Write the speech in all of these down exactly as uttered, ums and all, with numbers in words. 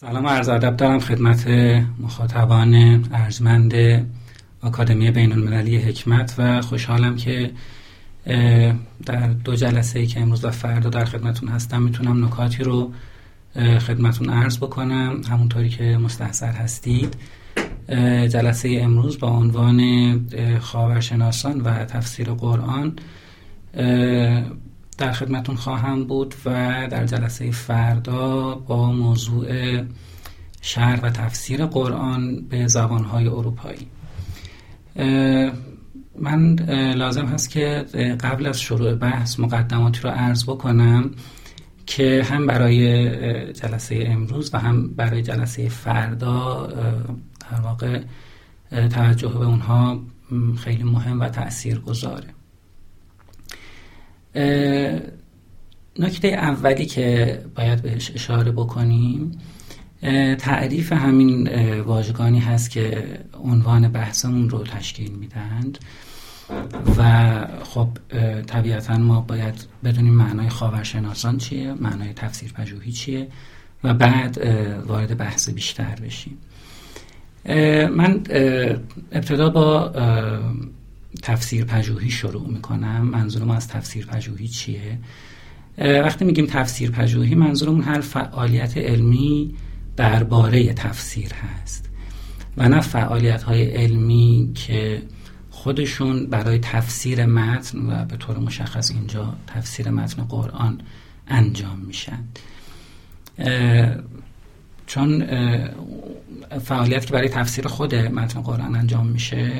سلام و عرض ادب دارم خدمت مخاطبان ارجمند آکادمی بین‌المللی حکمت و خوشحالم که در دو جلسه‌ای که امروز و فردا در خدمتون هستم میتونم نکاتی رو خدمتون عرض بکنم همونطوری که مستحضر هستید. جلسه امروز با عنوان خاورشناسان و تفسیر قرآن در خدمتون خواهم بود و در جلسه فردا با موضوع شرح و تفسیر قرآن به زبانهای اروپایی. من لازم هست که قبل از شروع بحث مقدماتی رو عرض بکنم که هم برای جلسه امروز و هم برای جلسه فردا در واقع توجه به اونها خیلی مهم و تأثیرگذاره. نکته اولی که باید بهش اشاره بکنیم تعریف همین واژگانی هست که عنوان بحثمون رو تشکیل میدند و خب طبیعتاً ما باید بدونیم معنای خاورشناسان چیه، معنای تفسیر پژوهی چیه و بعد وارد بحث بیشتر بشیم. من ابتدا با تفسیر پژوهی شروع میکنم. منظورم از تفسیر پژوهی چیه؟ وقتی میگیم تفسیر پژوهی منظورمون هر فعالیت علمی درباره تفسیر هست و نه فعالیت های علمی که خودشون برای تفسیر متن و به طور مشخص اینجا تفسیر متن قرآن انجام میشن، چون فعالیت که برای تفسیر خود متن قرآن انجام میشه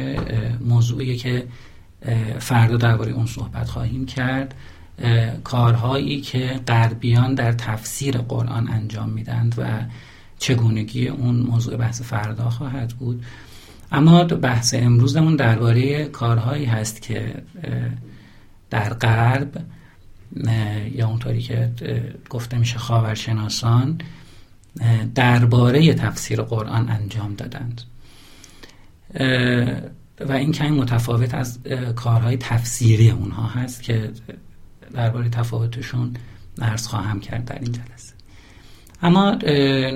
موضوعیه که فردا درباره اون صحبت خواهیم کرد. کارهایی که غربیان در تفسیر قرآن انجام میدند و چگونگی اون موضوع بحث فردا خواهد بود. اما بحث امروزمون درباره کارهایی هست که در غرب یا اونطوری که گفته میشه خاورشناسان درباره تفسیر قرآن انجام دادند و این کمی متفاوت از کارهای تفسیری اونها هست که درباره تفاوتشون عرض خواهم کرد در این جلسه. اما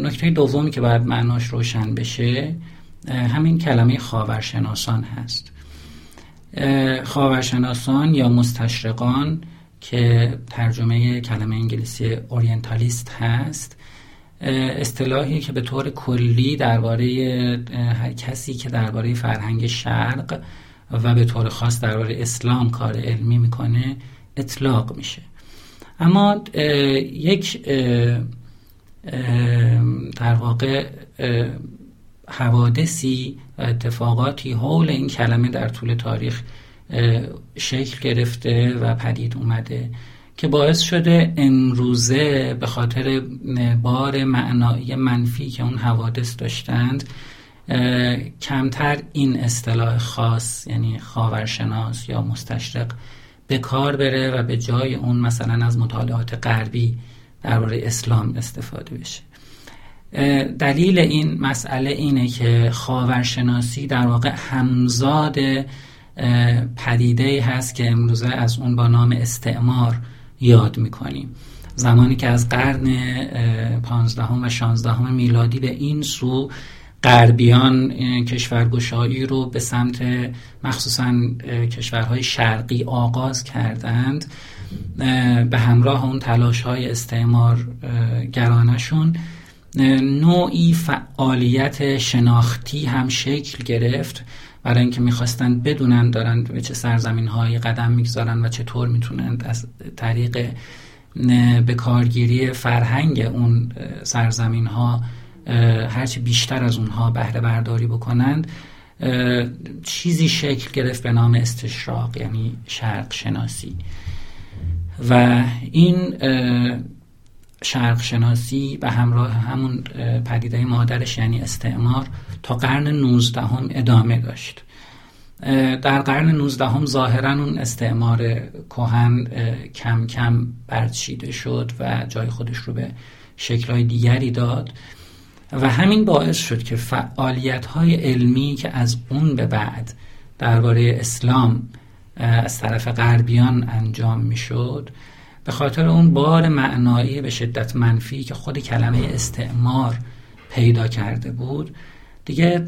نکته دومی که باید معناش روشن بشه همین کلمه خاورشناسان هست. خاورشناسان یا مستشرقان که ترجمه کلمه انگلیسی اورینتالیست هست اصطلاحی که به طور کلی درباره هر کسی که درباره فرهنگ شرق و به طور خاص درباره اسلام کار علمی میکنه اطلاق میشه. اما اه، یک اه، اه، در واقع حوادثی و اتفاقاتی حول این کلمه در طول تاریخ شکل گرفته و پدید اومده که باعث شده امروزه به خاطر بار معنایی منفی که اون حوادث داشتند کمتر این اصطلاح خاص یعنی خاورشناس یا مستشرق به کار بره و به جای اون مثلا از مطالعات غربی درباره اسلام استفاده بشه. دلیل این مسئله اینه که خاورشناسی در واقع همزاد پدیده‌ای هست که امروزه از اون با نام استعمار یاد می‌کنیم. زمانی که از قرن پانزدهم و شانزدهم میلادی به این سو غربیان کشورگشایی رو به سمت مخصوصاً کشورهای شرقی آغاز کردند، به همراه اون تلاش‌های استعمارگرانشون نوعی فعالیت شناختی هم شکل گرفت برای اینکه میخواستن بدونن دارن به چه سرزمین هایی قدم میگذارن و چطور میتونن از طریق به کارگیری فرهنگ اون سرزمین ها هرچی بیشتر از اونها بهره برداری بکنند. چیزی شکل گرفت به نام استشراق یعنی شرق شناسی و این شرق شناسی به همراه همون پدیده مادرش یعنی استعمار تا قرن نوزدهم هم ادامه داشت. در قرن نوزدهم هم ظاهرا اون استعمار کهن کم کم برچیده شد و جای خودش رو به شکل‌های دیگری داد و همین باعث شد که فعالیت‌های علمی که از اون به بعد درباره اسلام از طرف غربیان انجام می‌شد به خاطر اون بار معنایی به شدت منفی که خود کلمه استعمار پیدا کرده بود دیگه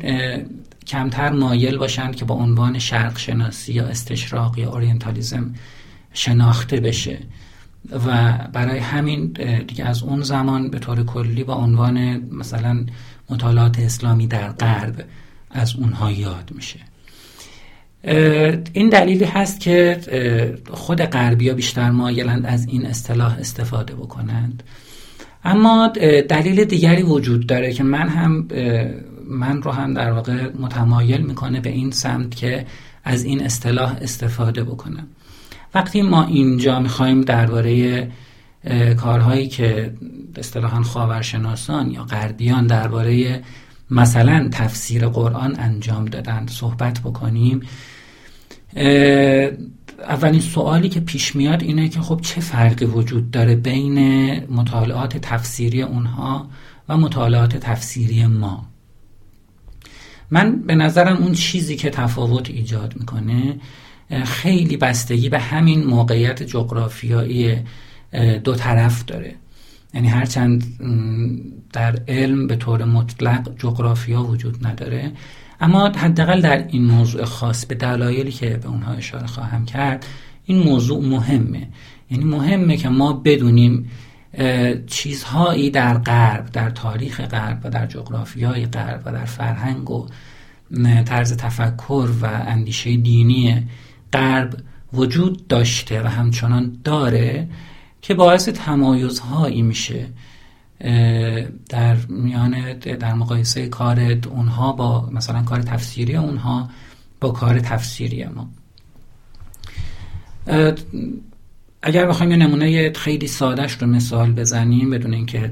کمتر مایل باشند که با عنوان شرق شناسی یا استشراق یا اورینتالیسم شناخته بشه و برای همین دیگه از اون زمان به طور کلی با عنوان مثلا مطالعات اسلامی در غرب از اونها یاد میشه. این دلیلی هست که خود غربی‌ها بیشتر مایلند از این اصطلاح استفاده بکنند. اما دلیل دیگری وجود داره که من هم من رو هم در واقع متمایل میکنه به این سمت که از این اصطلاح استفاده بکنم. وقتی ما اینجا میخوایم درباره کارهایی که اصطلاحاً خاورشناسان یا غربیان درباره مثلا تفسیر قرآن انجام دادن صحبت بکنیم، اولین سوالی که پیش میاد اینه که خب چه فرقی وجود داره بین مطالعات تفسیری اونها و مطالعات تفسیری ما؟ من به نظرم اون چیزی که تفاوت ایجاد میکنه خیلی بستگی به همین موقعیت جغرافیایی دو طرف داره. یعنی هرچند در علم به طور مطلق جغرافیا وجود نداره، اما حداقل در این موضوع خاص به دلایلی که به اونها اشاره خواهم کرد این موضوع مهمه. یعنی مهمه که ما بدونیم چیزهایی در غرب، در تاریخ غرب و در جغرافیای غرب و در فرهنگ و طرز تفکر و اندیشه دینی غرب وجود داشته و همچنان داره که باعث تمایزهایی میشه در میان در مقایسه کار اونها با مثلا کار تفسیری اونها با کار تفسیری ما. اگر بخوایم یه نمونه خیلی سادهش رو مثال بزنیم بدون اینکه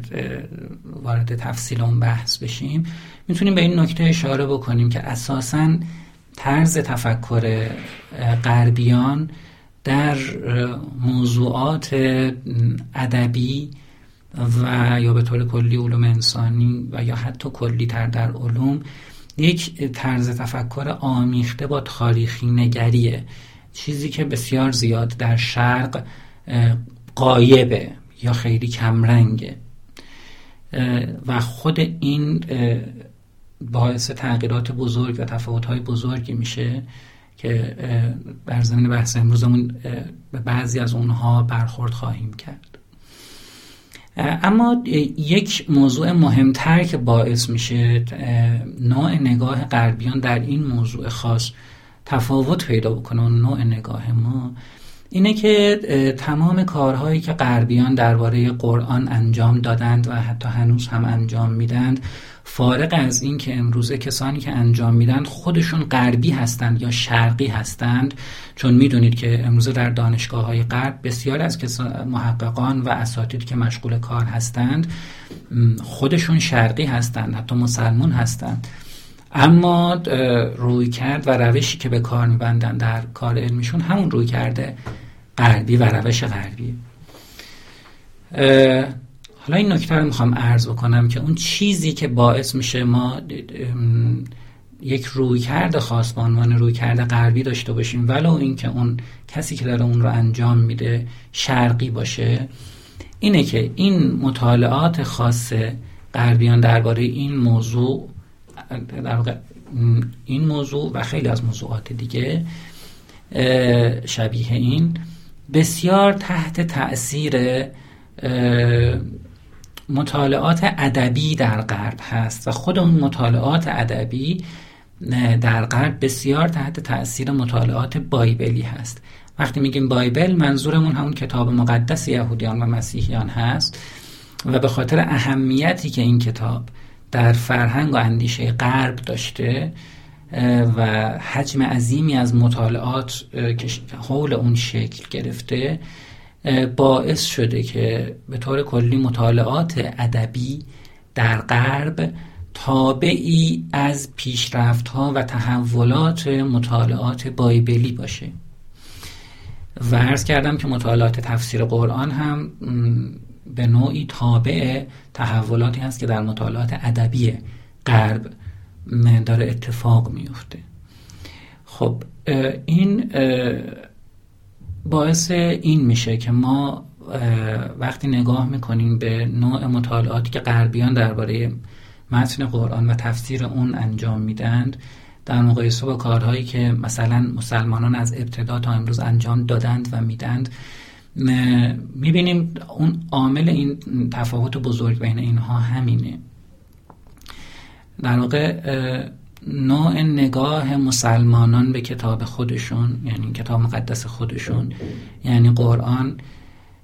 وارد تفصیل اون بحث بشیم، میتونیم به این نکته اشاره بکنیم که اساساً طرز تفکر غربیان در موضوعات ادبی و یا به طور کلی علوم انسانی و یا حتی کلی تر در علوم یک طرز تفکر آمیخته با تاریخی نگریه، چیزی که بسیار زیاد در شرق غایبه یا خیلی کمرنگه و خود این باعث تغییرات بزرگ و تفاوت‌های بزرگی میشه که بر زمین بحث امروزمون به بعضی از اونها برخورد خواهیم کرد. اما یک موضوع مهمتر که باعث میشه نوع نگاه غربیان در این موضوع خاص تفاوت پیدا بکنه و نوع نگاه ما اینه که تمام کارهایی که غربیان درباره قرآن انجام دادند و حتی هنوز هم انجام میدند، فارغ از این که امروزه کسانی که انجام میدند خودشون غربی هستند یا شرقی هستند، چون میدونید که امروزه در دانشگاه‌های غرب بسیار از کسان محققان و اساتید که مشغول کار هستند خودشون شرقی هستند، حتی مسلمان هستند، اما رویکرد و روشی که به کار میبندن در کار علمیشون همون رویکرد غربی و روش غربی. حالا این نکته رو میخوام عرض بکنم که اون چیزی که باعث میشه ما یک رویکرد خاص به عنوان رویکرد غربی داشته باشیم ولو اینکه اون کسی که داره اون رو انجام میده شرقی باشه، اینه که این مطالعات خاص غربیان درباره این موضوع در واقع این موضوع و خیلی از موضوعات دیگه شبیه این بسیار تحت تأثیر مطالعات ادبی در غرب هست و خود اون مطالعات ادبی در غرب بسیار تحت تأثیر مطالعات بایبلی هست. وقتی میگیم بایبل منظورمون همون کتاب مقدس یهودیان و مسیحیان هست و به خاطر اهمیتی که این کتاب در فرهنگ و اندیشه غرب داشته و حجم عظیمی از مطالعات که حول اون شکل گرفته، باعث شده که به طور کلی مطالعات ادبی در غرب تابعی از پیشرفت‌ها و تحولات مطالعات بایبلی باشه. و عرض کردم که مطالعات تفسیر قرآن هم به نوعی تابع تحولاتی هست که در مطالعات ادبی غرب داره اتفاق میفته. خب این باعث این میشه که ما وقتی نگاه میکنیم به نوع مطالعاتی که غربیان درباره متن قرآن و تفسیر اون انجام میدن در مقایسه با کارهایی که مثلا مسلمانان از ابتدا تا امروز انجام دادند و میدند، میبینیم اون عامل این تفاوت بزرگ بین اینها همینه. در واقع نوع نگاه مسلمانان به کتاب خودشون، یعنی کتاب مقدس خودشون، یعنی قرآن،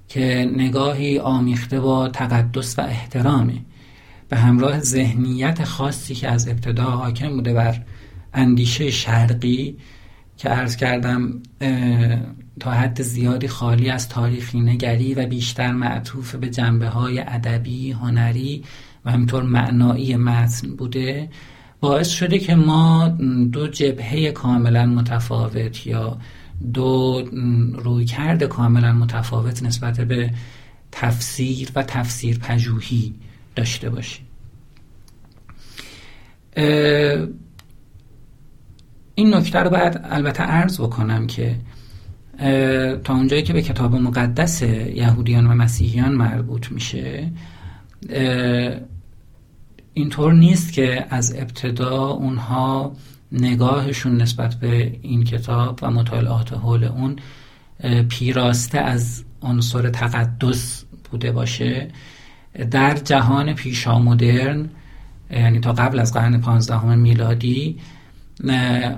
که نگاهی آمیخته با تقدس و احترامه به همراه ذهنیت خاصی که از ابتدا حاکم بوده بر اندیشه شرقی که عرض کردم تا حد زیادی خالی از تاریخی نگری و بیشتر معطوف به جنبه‌های ادبی، هنری و همینطور معنایی متن بوده، باعث شده که ما دو جبهه کاملا متفاوت یا دو رویکرد کاملا متفاوت نسبت به تفسیر و تفسیر پژوهی داشته باشیم. این نکته رو باید البته عرض بکنم که تا اونجایی که به کتاب مقدس یهودیان و مسیحیان مربوط میشه، اینطور نیست که از ابتدا اونها نگاهشون نسبت به این کتاب و مطالعات حول اون پیراسته از عنصر تقدس بوده باشه. در جهان پیشا مدرن، یعنی تا قبل از قرن پانزدهم میلادی،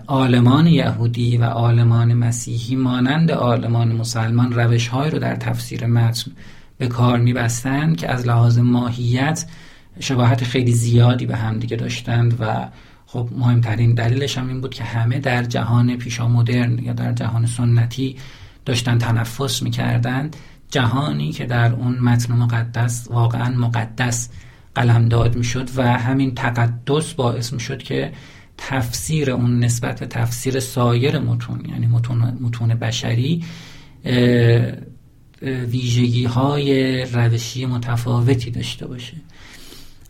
عالمان یهودی و عالمان مسیحی مانند عالمان مسلمان روش‌های رو در تفسیر متن به کار می‌بستند که از لحاظ ماهیت شباهت خیلی زیادی به هم دیگه داشتند و خب مهمترین دلیلش هم این بود که همه در جهان پیشا مدرن یا در جهان سنتی داشتن تنفس می‌کردند، جهانی که در اون متن مقدس واقعاً مقدس قلمداد می‌شد و همین تقدس باعث می‌شد که تفسیر اون نسبت به تفسیر سایر متون، یعنی متون, متون بشری، ویژگی‌های روشی متفاوتی داشته باشه.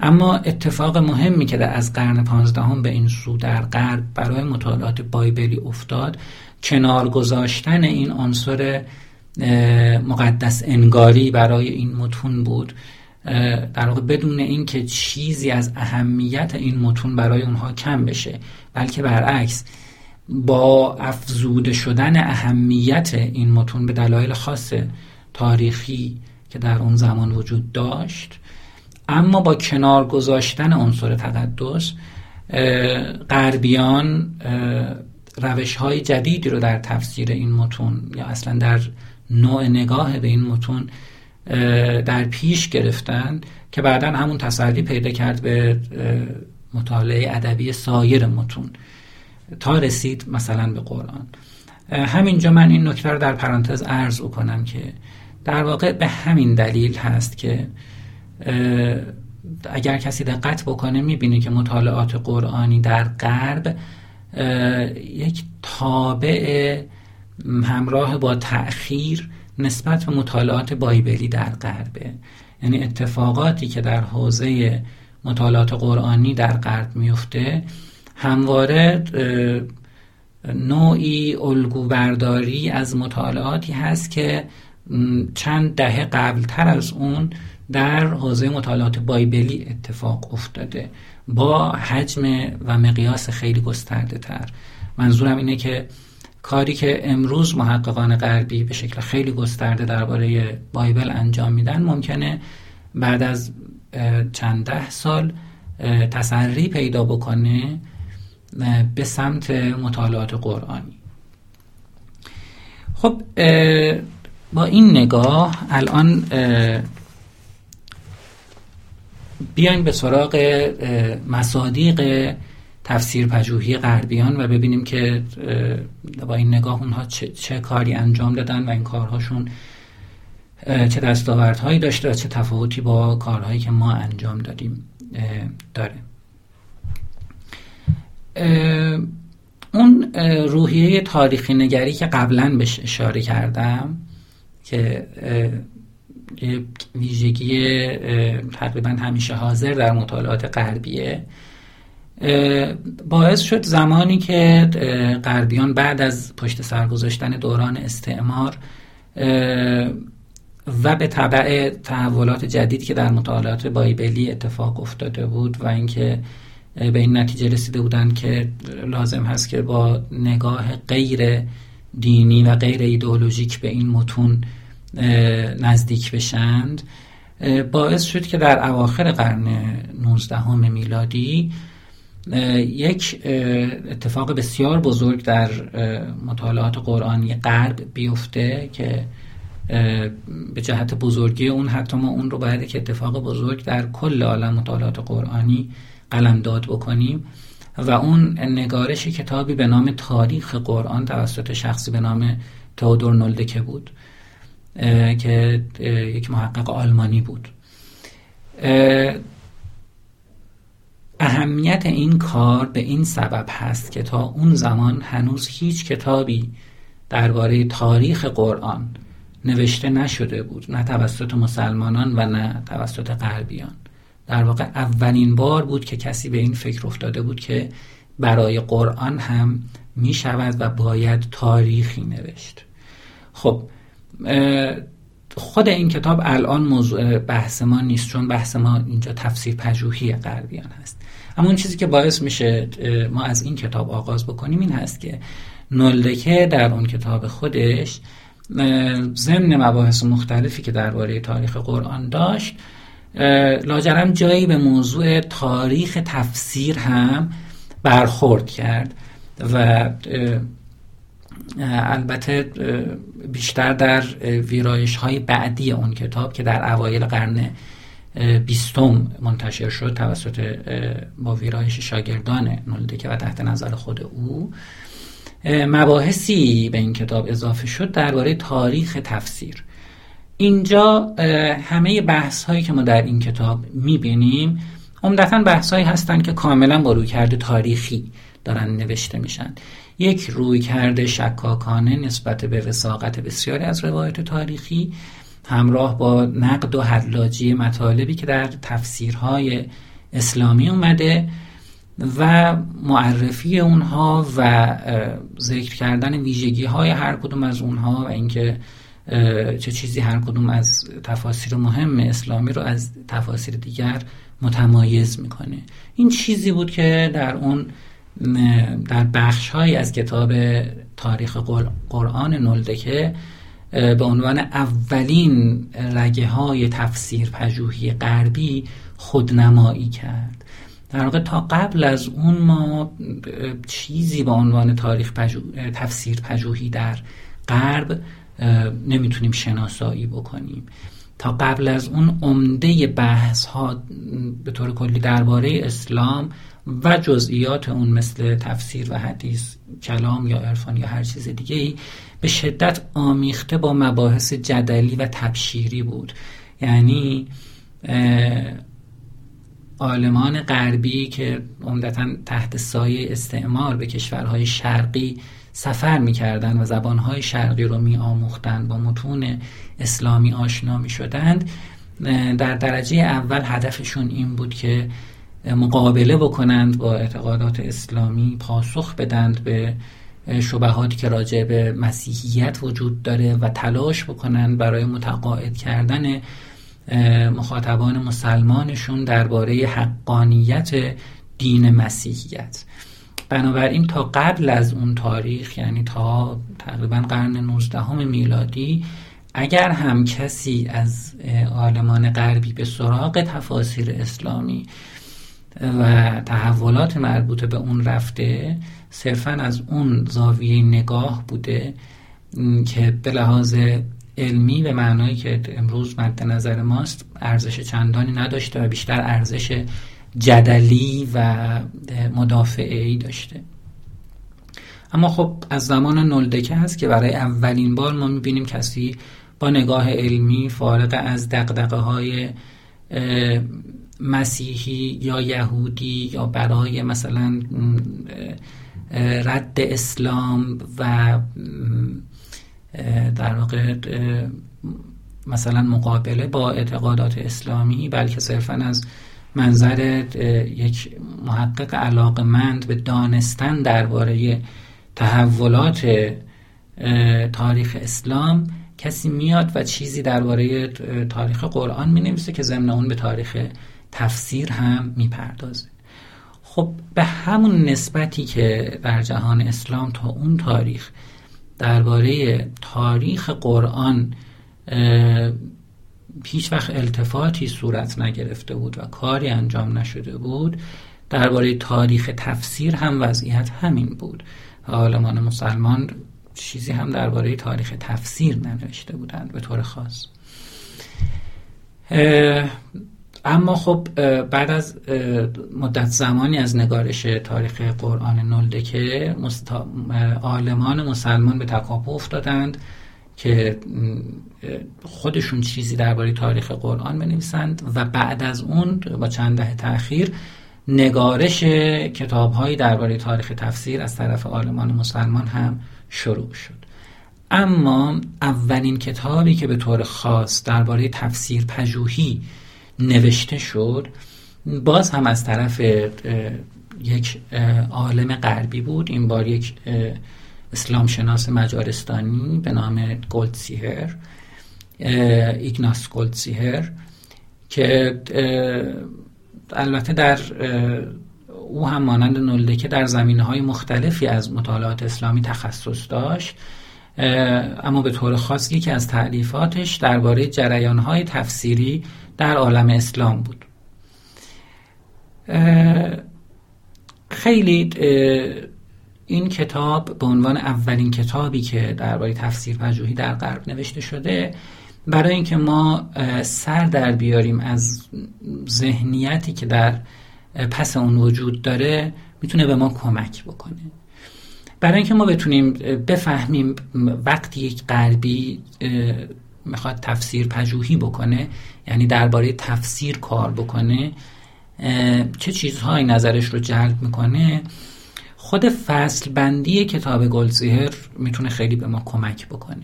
اما اتفاق مهمی که در از قرن پانزدهم به این سو در غرب برای مطالعات بایبلی افتاد، کنار گذاشتن این عنصر مقدس انگاری برای این متون بود، در واقع بدون این که چیزی از اهمیت این متون برای اونها کم بشه، بلکه برعکس با افزوده شدن اهمیت این متون به دلایل خاص تاریخی که در اون زمان وجود داشت، اما با کنار گذاشتن عنصر تقدس، غربیان روش‌های جدیدی رو در تفسیر این متون یا اصلا در نوع نگاه به این متون در پیش گرفتن که بعداً همون تسری پیدا کرد به مطالعه ادبی سایر متون تا رسید مثلا به قرآن. همینجا من این نکته رو در پرانتز عرض کنم که در واقع به همین دلیل هست که اگر کسی دقت بکنه میبینه که مطالعات قرآنی در غرب یک تابع همراه با تأخیر نسبت به مطالعات بایبلی در غربه، یعنی اتفاقاتی که در حوزه مطالعات قرآنی در غرب میفته همواره نوعی الگو برداری از مطالعاتی هست که چند دهه قبلتر از اون در حوزه مطالعات بایبلی اتفاق افتاده با حجم و مقیاس خیلی گسترده تر. منظورم اینه که کاری که امروز محققان غربی به شکل خیلی گسترده درباره بایبل انجام میدن، ممکنه بعد از چند ده سال تسری پیدا بکنه به سمت مطالعات قرآنی. خب با این نگاه الان بیایم به سراغ مصادیق تفسیر پژوهی غربیان و ببینیم که با این نگاه اونها چه, چه کاری انجام دادن و این کارهاشون چه دستاوردهایی داشته و چه تفاوتی با کارهایی که ما انجام دادیم داره. اون روحیه تاریخی نگری که قبلاً بهش اشاره کردم که ویژگی تقریباً همیشه حاضر در مطالعات غربیه، باعث شد زمانی که غربیان بعد از پشت سر گذاشتن دوران استعمار و به تبع تحولات جدید که در مطالعات بایبلی اتفاق افتاده بود و اینکه به این نتیجه رسیده بودن که لازم هست که با نگاه غیر دینی و غیر ایدئولوژیک به این متون نزدیک بشند، باعث شد که در اواخر قرن نوزدهم میلادی یک اتفاق بسیار بزرگ در مطالعات قرآنی غرب بیفته که به جهت بزرگی اون حتی ما اون رو باید که اتفاق بزرگ در کل عالم مطالعات قرآنی قلمداد بکنیم، و اون نگارش کتابی به نام تاریخ قرآن توسط شخصی به نام تئودور نولدکه بود که یک محقق آلمانی بود. اهمیت این کار به این سبب هست که تا اون زمان هنوز هیچ کتابی درباره تاریخ قرآن نوشته نشده بود، نه توسط مسلمانان و نه توسط غربیان. در واقع اولین بار بود که کسی به این فکر افتاده بود که برای قرآن هم می شود و باید تاریخی نوشت. خب خود این کتاب الان موضوع بحث ما نیست، چون بحث ما اینجا تفسیر پژوهی غربیان هست. اما اون چیزی که باعث میشه ما از این کتاب آغاز بکنیم این هست که نولدکه در اون کتاب خودش ضمن مباحث مختلفی که درباره تاریخ قرآن داشت، لاجرم جایی به موضوع تاریخ تفسیر هم برخورد کرد و البته بیشتر در ویرایش های بعدی اون کتاب که در اوایل قرن بیستم منتشر شد توسط با ویرایش شاگردان نولدکه و تحت نظر خود او، مباحثی به این کتاب اضافه شد درباره تاریخ تفسیر. اینجا همه بحث هایی که ما در این کتاب میبینیم عمدتاً بحث هایی هستن که کاملا با رویکرد تاریخی دارن نوشته میشن. یک رویکرد شکاکانه نسبت به وثاقت بسیاری از روایات تاریخی همراه با نقد و حلاجی مطالبی که در تفسیرهای اسلامی اومده و معرفی اونها و ذکر کردن ویژگی های هر کدوم از اونها و اینکه چه چیزی هر کدوم از تفاسیر مهم اسلامی رو از تفاسیر دیگر متمایز میکنه. این چیزی بود که در اون در بخش هایی از کتاب تاریخ قرآن نولدکه به عنوان اولین رگه های تفسیر پژوهی غربی خودنمایی کرد. در واقع تا قبل از اون ما چیزی به عنوان تاریخ پژو... تفسیر پژوهی در غرب نمیتونیم شناسایی بکنیم. تا قبل از اون عمده بحث ها به طور کلی درباره اسلام و جزئیات اون مثل تفسیر و حدیث، کلام یا عرفان یا هر چیز دیگه‌ای به شدت آمیخته با مباحث جدلی و تبشیری بود. یعنی عالمان غربی که عمدتاً تحت سایه استعمار به کشورهای شرقی سفر می‌کردند و زبان‌های شرقی رو می‌آموختند، با متون اسلامی آشنا می‌شدند، در درجه اول هدفشون این بود که مقابله بکنند با اعتقادات اسلامی، پاسخ بدند به شبهاتی که راجع به مسیحیت وجود داره و تلاش بکنند برای متقاعد کردن مخاطبان مسلمانشون درباره حقانیت دین مسیحیت. بنابراین تا قبل از اون تاریخ، یعنی تا تقریبا قرن نوزدهم میلادی، اگر هم کسی از عالمان غربی به سراغ تفاسیر اسلامی و تحولات مربوط به اون رفته، صرفا از اون زاویه نگاه بوده که به لحاظ علمی به معنایی که امروز مد نظر ماست ارزش چندانی نداشته و بیشتر ارزش جدلی و مدافعی داشته. اما خب از زمان نولدکه هست که برای اولین بار ما میبینیم کسی با نگاه علمی فارغ از دغدغه های مسیحی یا یهودی یا برای مثلا رد اسلام و در واقع مثلا مقابله با اعتقادات اسلامی، بلکه صرفا از منظر یک محقق علاقمند به دانستن درباره تحولات تاریخ اسلام کسی میاد و چیزی درباره تاریخ قرآن می‌نویسه که ضمن اون به تاریخ تفسیر هم میپردازه. خب به همون نسبتی که در جهان اسلام تا اون تاریخ درباره تاریخ قرآن هیچ وقت التفاتی صورت نگرفته بود و کاری انجام نشده بود، درباره تاریخ تفسیر هم وضعیت همین بود. عالمان مسلمان چیزی هم درباره تاریخ تفسیر ننوشته بودند به طور خاص. اما خب بعد از مدت زمانی از نگارش تاریخ قرآن نولدکه عالمان مسلمان به تکاپو افتادند که خودشون چیزی درباره تاریخ قرآن بنویسند و بعد از اون با چند دهه تأخیر نگارش کتاب‌های درباره تاریخ تفسیر از طرف عالمان مسلمان هم شروع شد. اما اولین کتابی که به طور خاص درباره تفسیر پژوهی نوشته شد باز هم از طرف یک عالم غربی بود، این بار یک اسلام شناس مجارستانی به نام گلدسیهر، ایگناس گلدسیهر، که البته در او هم مانند نولدکه در زمینه‌های مختلفی از مطالعات اسلامی تخصص داشت، اما به طور خاص یکی از تألیفاتش درباره جریان‌های تفسیری در عالم اسلام بود. خیلی این کتاب به عنوان اولین کتابی که درباره تفسیر پژوهی در غرب نوشته شده، برای اینکه ما سر در بیاریم از ذهنیتی که در پس اون وجود داره، میتونه به ما کمک بکنه. برای اینکه ما بتونیم بفهمیم وقتی یک غربی میخواد تفسیر پژوهی بکنه، یعنی درباره تفسیر کار بکنه، چه چیزهایی نظرش رو جلب میکنه، خود فصل بندی کتاب گلدسیهر میتونه خیلی به ما کمک بکنه.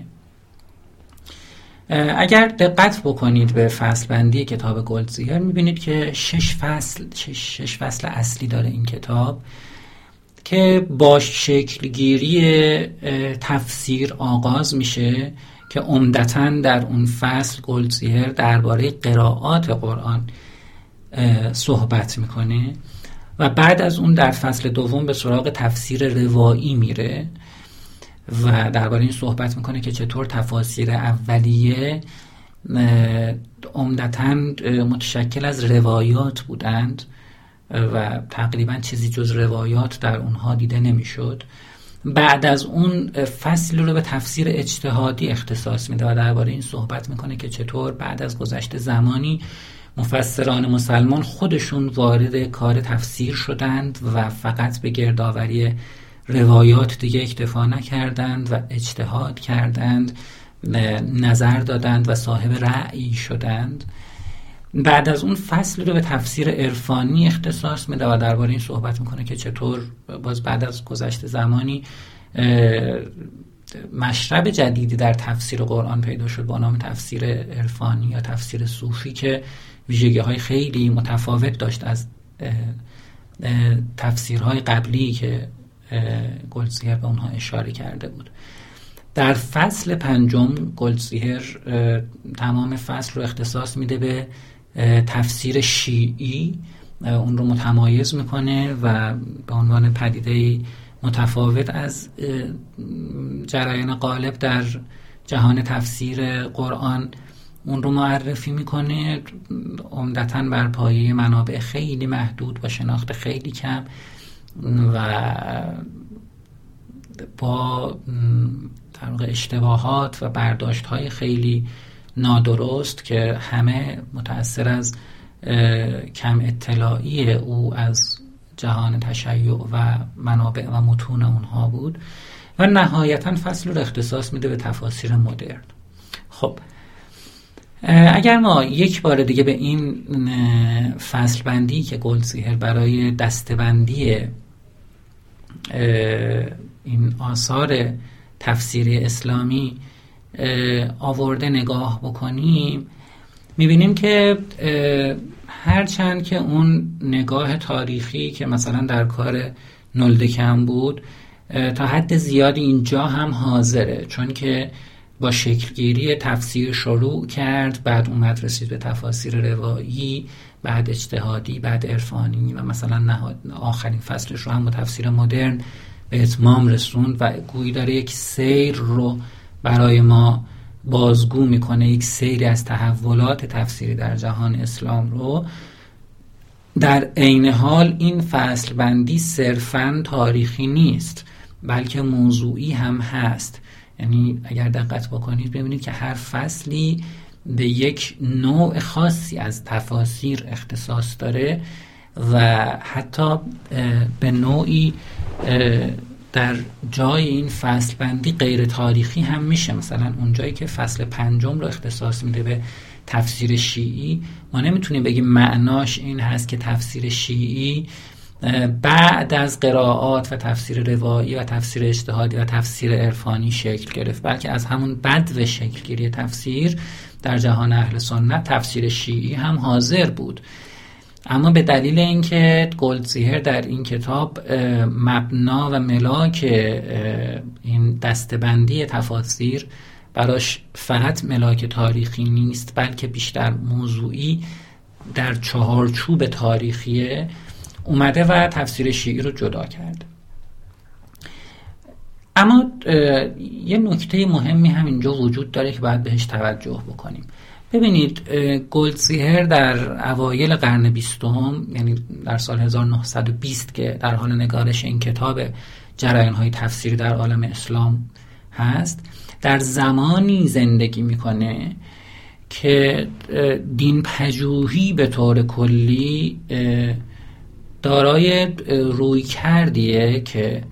اگر دقت بکنید به فصل بندی کتاب گلدسیهر، میبینید که شش فصل شش, شش فصل اصلی داره این کتاب که با شکلگیری تفسیر آغاز میشه، که عمدتاً در اون فصل گلدسیهر درباره قرائات قرآن صحبت میکنه و بعد از اون در فصل دوم به سراغ تفسیر روایی میره و درباره این صحبت میکنه که چطور تفاسیر اولیه عمدتاً متشکل از روایات بودند و تقریباً چیزی جز روایات در اونها دیده نمیشد. بعد از اون فصل رو به تفسیر اجتهادی اختصاص میده و درباره این صحبت میکنه که چطور بعد از گذشت زمانی مفسران مسلمان خودشون وارد کار تفسیر شدند و فقط به گردآوری روایات دیگه اکتفا نکردند و اجتهاد کردند، نظر دادند و صاحب رأی شدند. بعد از اون فصل رو به تفسیر عرفانی اختصاص میده و درباره این صحبت میکنه که چطور باز بعد از گذشت زمانی مشرب جدیدی در تفسیر قرآن پیدا شد با نام تفسیر عرفانی یا تفسیر صوفی که ویژگی‌های خیلی متفاوت داشت از تفسیرهای قبلی که گلدسیهر به اونها اشاره کرده بود. در فصل پنجم گلدسیهر تمام فصل رو اختصاص میده به تفسیر شیعی، اون رو متمایز میکنه و به عنوان پدیده متفاوت از جریان غالب در جهان تفسیر قرآن اون رو معرفی میکنه، عمدتاً بر پایه منابع خیلی محدود با شناخت خیلی کم و با در واقع اشتباهات و برداشت‌های خیلی نادرست که همه متأثر از کم اطلاعی او از جهان تشیع و منابع و متون اونها بود و نهایتاً فصل رو اختصاص میده به تفاسیر مدرن. خب اگر ما یک بار دیگه به این فصل بندی که گلدسیهر برای دسته‌بندی این آثار تفسیری اسلامی آورده نگاه بکنیم، میبینیم که هرچند که اون نگاه تاریخی که مثلا در کار نولدکه بود تا حد زیادی اینجا هم حاضره، چون که با شکلگیری تفسیر شروع کرد، بعد اومد رسید به تفاسیر روایی، بعد اجتهادی، بعد عرفانی و مثلا آخرین فصلش رو هم با تفسیر مدرن به اتمام رسوند و گویی داره یک سیر رو برای ما بازگو میکنه، یک سیر از تحولات تفسیری در جهان اسلام رو. در عین حال این فصل بندی صرفاً تاریخی نیست بلکه موضوعی هم هست، یعنی اگر دقت بکنید ببینید که هر فصلی به یک نوع خاصی از تفاسیر اختصاص داره و حتی به نوعی در جای این فصل بندی غیر تاریخی هم میشه. مثلا اونجایی که فصل پنجم رو اختصاص میده به تفسیر شیعی، ما نمیتونیم بگیم معناش این هست که تفسیر شیعی بعد از قرائات و تفسیر روایی و تفسیر اجتهادی و تفسیر عرفانی شکل گرفت، بلکه از همون بدو شکل گیری تفسیر در جهان اهل سنت تفسیر شیعی هم حاضر بود. اما به دلیل اینکه گلدزیهر در این کتاب مبنا و ملاک این دستبندی تفاسیر براش فقط ملاک تاریخی نیست بلکه بیشتر موضوعی در چهارچوب تاریخیه، اومده و تفسیر شیعی رو جدا کرد. اما یه نکته مهمی هم اینجا وجود داره که باید بهش توجه بکنیم. ببینید گلدزیهر در اوایل قرن بیستم، یعنی در سال هزار و نهصد و بیست که در حال نگارش این کتاب جریان‌های تفسیری در عالم اسلام هست، در زمانی زندگی میکنه که دین پژوهی به طور کلی دارای روی کردیه که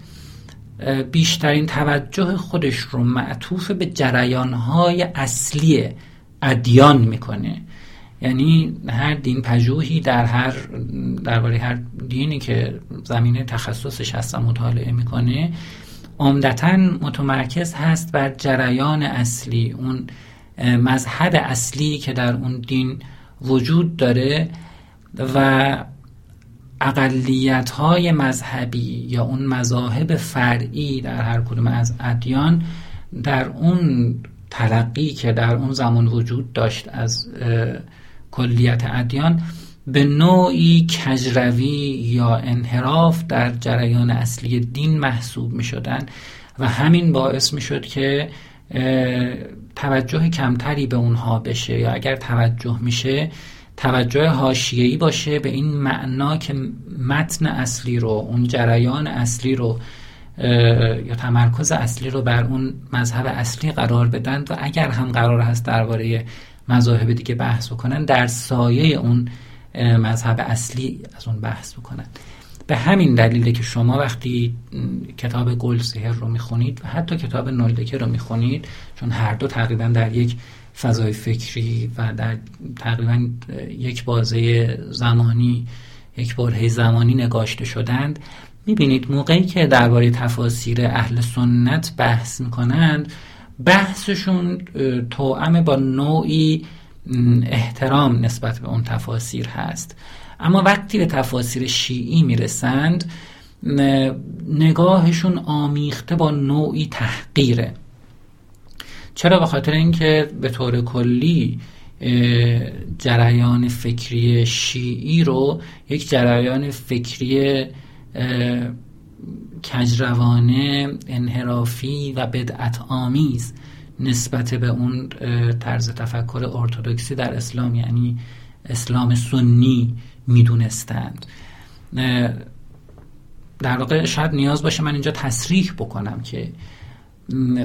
بیشترین توجه خودش رو معطوف به جریان‌های اصلی ادیان میکنه. یعنی هر دین پژوهی در هر درباره هر دینی که زمینه تخصصش هست مطالعه میکنه، عمدتاً متمرکز هست بر جریان اصلی، اون مذهب اصلی که در اون دین وجود داره و اقلیت‌های مذهبی یا اون مذاهب فرعی در هر کدوم از ادیان در اون تلقی که در اون زمان وجود داشت از کلیت ادیان به نوعی کجروی یا انحراف در جریان اصلی دین محسوب می شدن و همین باعث می شد که توجه کمتری به اونها بشه، یا اگر توجه میشه توجه حاشیه‌ای باشه به این معنا که متن اصلی رو، اون جریان اصلی رو یا تمرکز اصلی رو بر اون مذهب اصلی قرار بدن و اگر هم قرار هست درباره مذاهب دیگه بحث بکنن در سایه اون مذهب اصلی از اون بحث بکنن. به همین دلیله که شما وقتی کتاب گلدزیهر رو میخونید و حتی کتاب نولدکه رو میخونید، چون هر دو تقریبا در یک فضای فکری و در تقریبا یک بازه زمانی، یک برهه زمانی نگاشته شدند، میبینید موقعی که درباره تفاسیر اهل سنت بحث میکنند بحثشون توأم با نوعی احترام نسبت به اون تفاسیر هست، اما وقتی به تفاسیر شیعی میرسند نگاهشون آمیخته با نوعی تحقیره. چرا؟ به خاطر اینکه به طور کلی جریان فکری شیعی رو یک جریان فکری کجروانه، انحرافی و بدعت آمیز نسبت به اون طرز تفکر ارتدکسی در اسلام، یعنی اسلام سنی، میدونستند. در واقع شاید نیاز باشه من اینجا تصریح بکنم که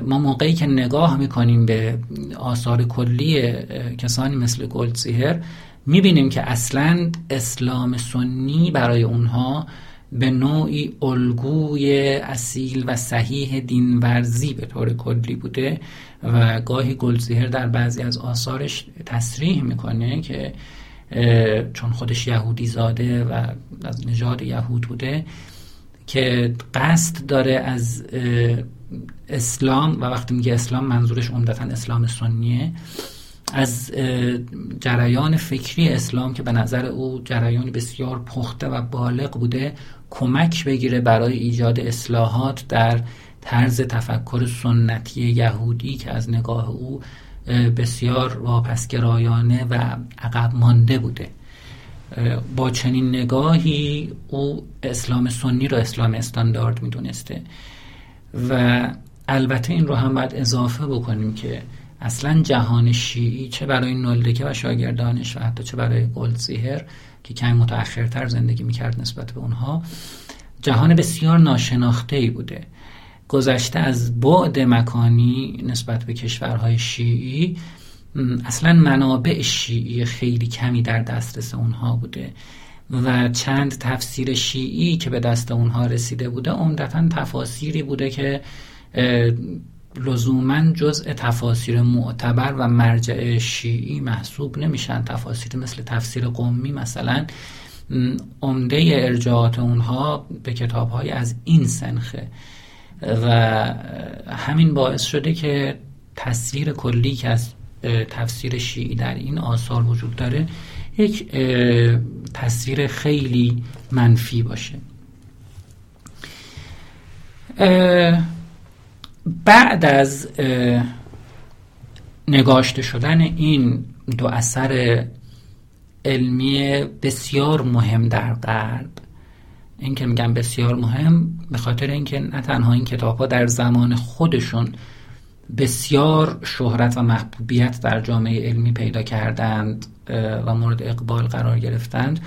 ما موقعی که نگاه میکنیم به آثار کلی کسانی مثل گلدزیهر میبینیم که اصلا اسلام سنی برای اونها به نوعی الگوی اصیل و صحیح دینورزی به طور کلی بوده و گاهی گلدزیهر در بعضی از آثارش تصریح میکنه که چون خودش یهودی زاده و از نژاد یهود بوده که قصد داره از اسلام، و وقتی میگه اسلام منظورش عمدتاً اسلام سنیه، از جریان فکری اسلام که به نظر او جریانی بسیار پخته و بالغ بوده کمک بگیره برای ایجاد اصلاحات در طرز تفکر سنتی یهودی که از نگاه او بسیار واپسگرایانه و عقب مانده بوده. با چنین نگاهی او اسلام سنی را اسلام استاندارد میدونسته. و البته این رو هم باید اضافه بکنیم که اصلا جهان شیعی چه برای نولدکه و شاگردانش و حتی چه برای گلدزیهر که کمی متأخرتر زندگی میکرد نسبت به اونها، جهان بسیار ناشناخته‌ای بوده. گذشته از بعد مکانی نسبت به کشورهای شیعی، اصلا منابع شیعی خیلی کمی در دسترس اونها بوده و چند تفسیر شیعی که به دست اونها رسیده بوده عمدتاً تفاسیری بوده که لزوماً جزء تفاسیر معتبر و مرجع شیعی محسوب نمیشن. تفاسیر مثل تفسیر قمی مثلا، عمده ارجاعات اونها به کتاب‌های از این سنخه و همین باعث شده که تصویر کلی که از تفسیر شیعی در این آثار وجود داره یک تصویر خیلی منفی باشه. بعد از نگاشته شدن این دو اثر علمی بسیار مهم در غرب، این که میگم بسیار مهم به خاطر اینکه نه تنها این کتاب‌ها در زمان خودشون بسیار شهرت و محبوبیت در جامعه علمی پیدا کردند و مورد اقبال قرار گرفتند،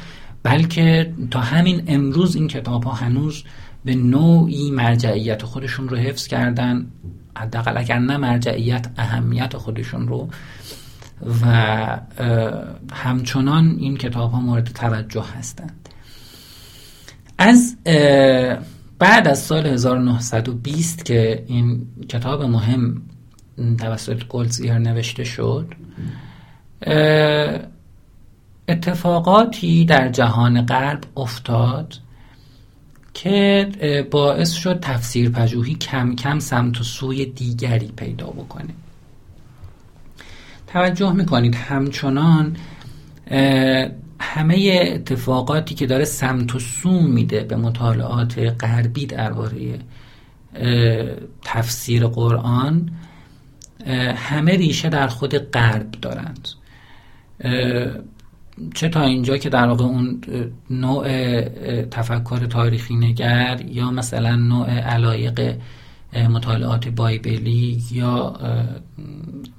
بلکه تا همین امروز این کتاب‌ها هنوز به نوعی مرجعیت خودشون رو حفظ کردن، حداقل اگر نه مرجعیت اهمیت خودشون رو، و همچنان این کتاب‌ها مورد توجه هستند. از بعد از سال هزار و نهصد و بیست که این کتاب مهم توسط گلدزیهر نوشته شد، اتفاقاتی در جهان غرب افتاد که باعث شد تفسیر پژوهی کم کم سمت و سوی دیگری پیدا بکنه. توجه میکنید همچنان همه اتفاقاتی که داره سمت و سو میده به مطالعات غربی درباره تفسیر قرآن، همه ریشه در خود غرب دارند. چه تا اینجا که در واقع اون نوع تفکر تاریخی نگر یا مثلا نوع علایق مطالعات بایبلی یا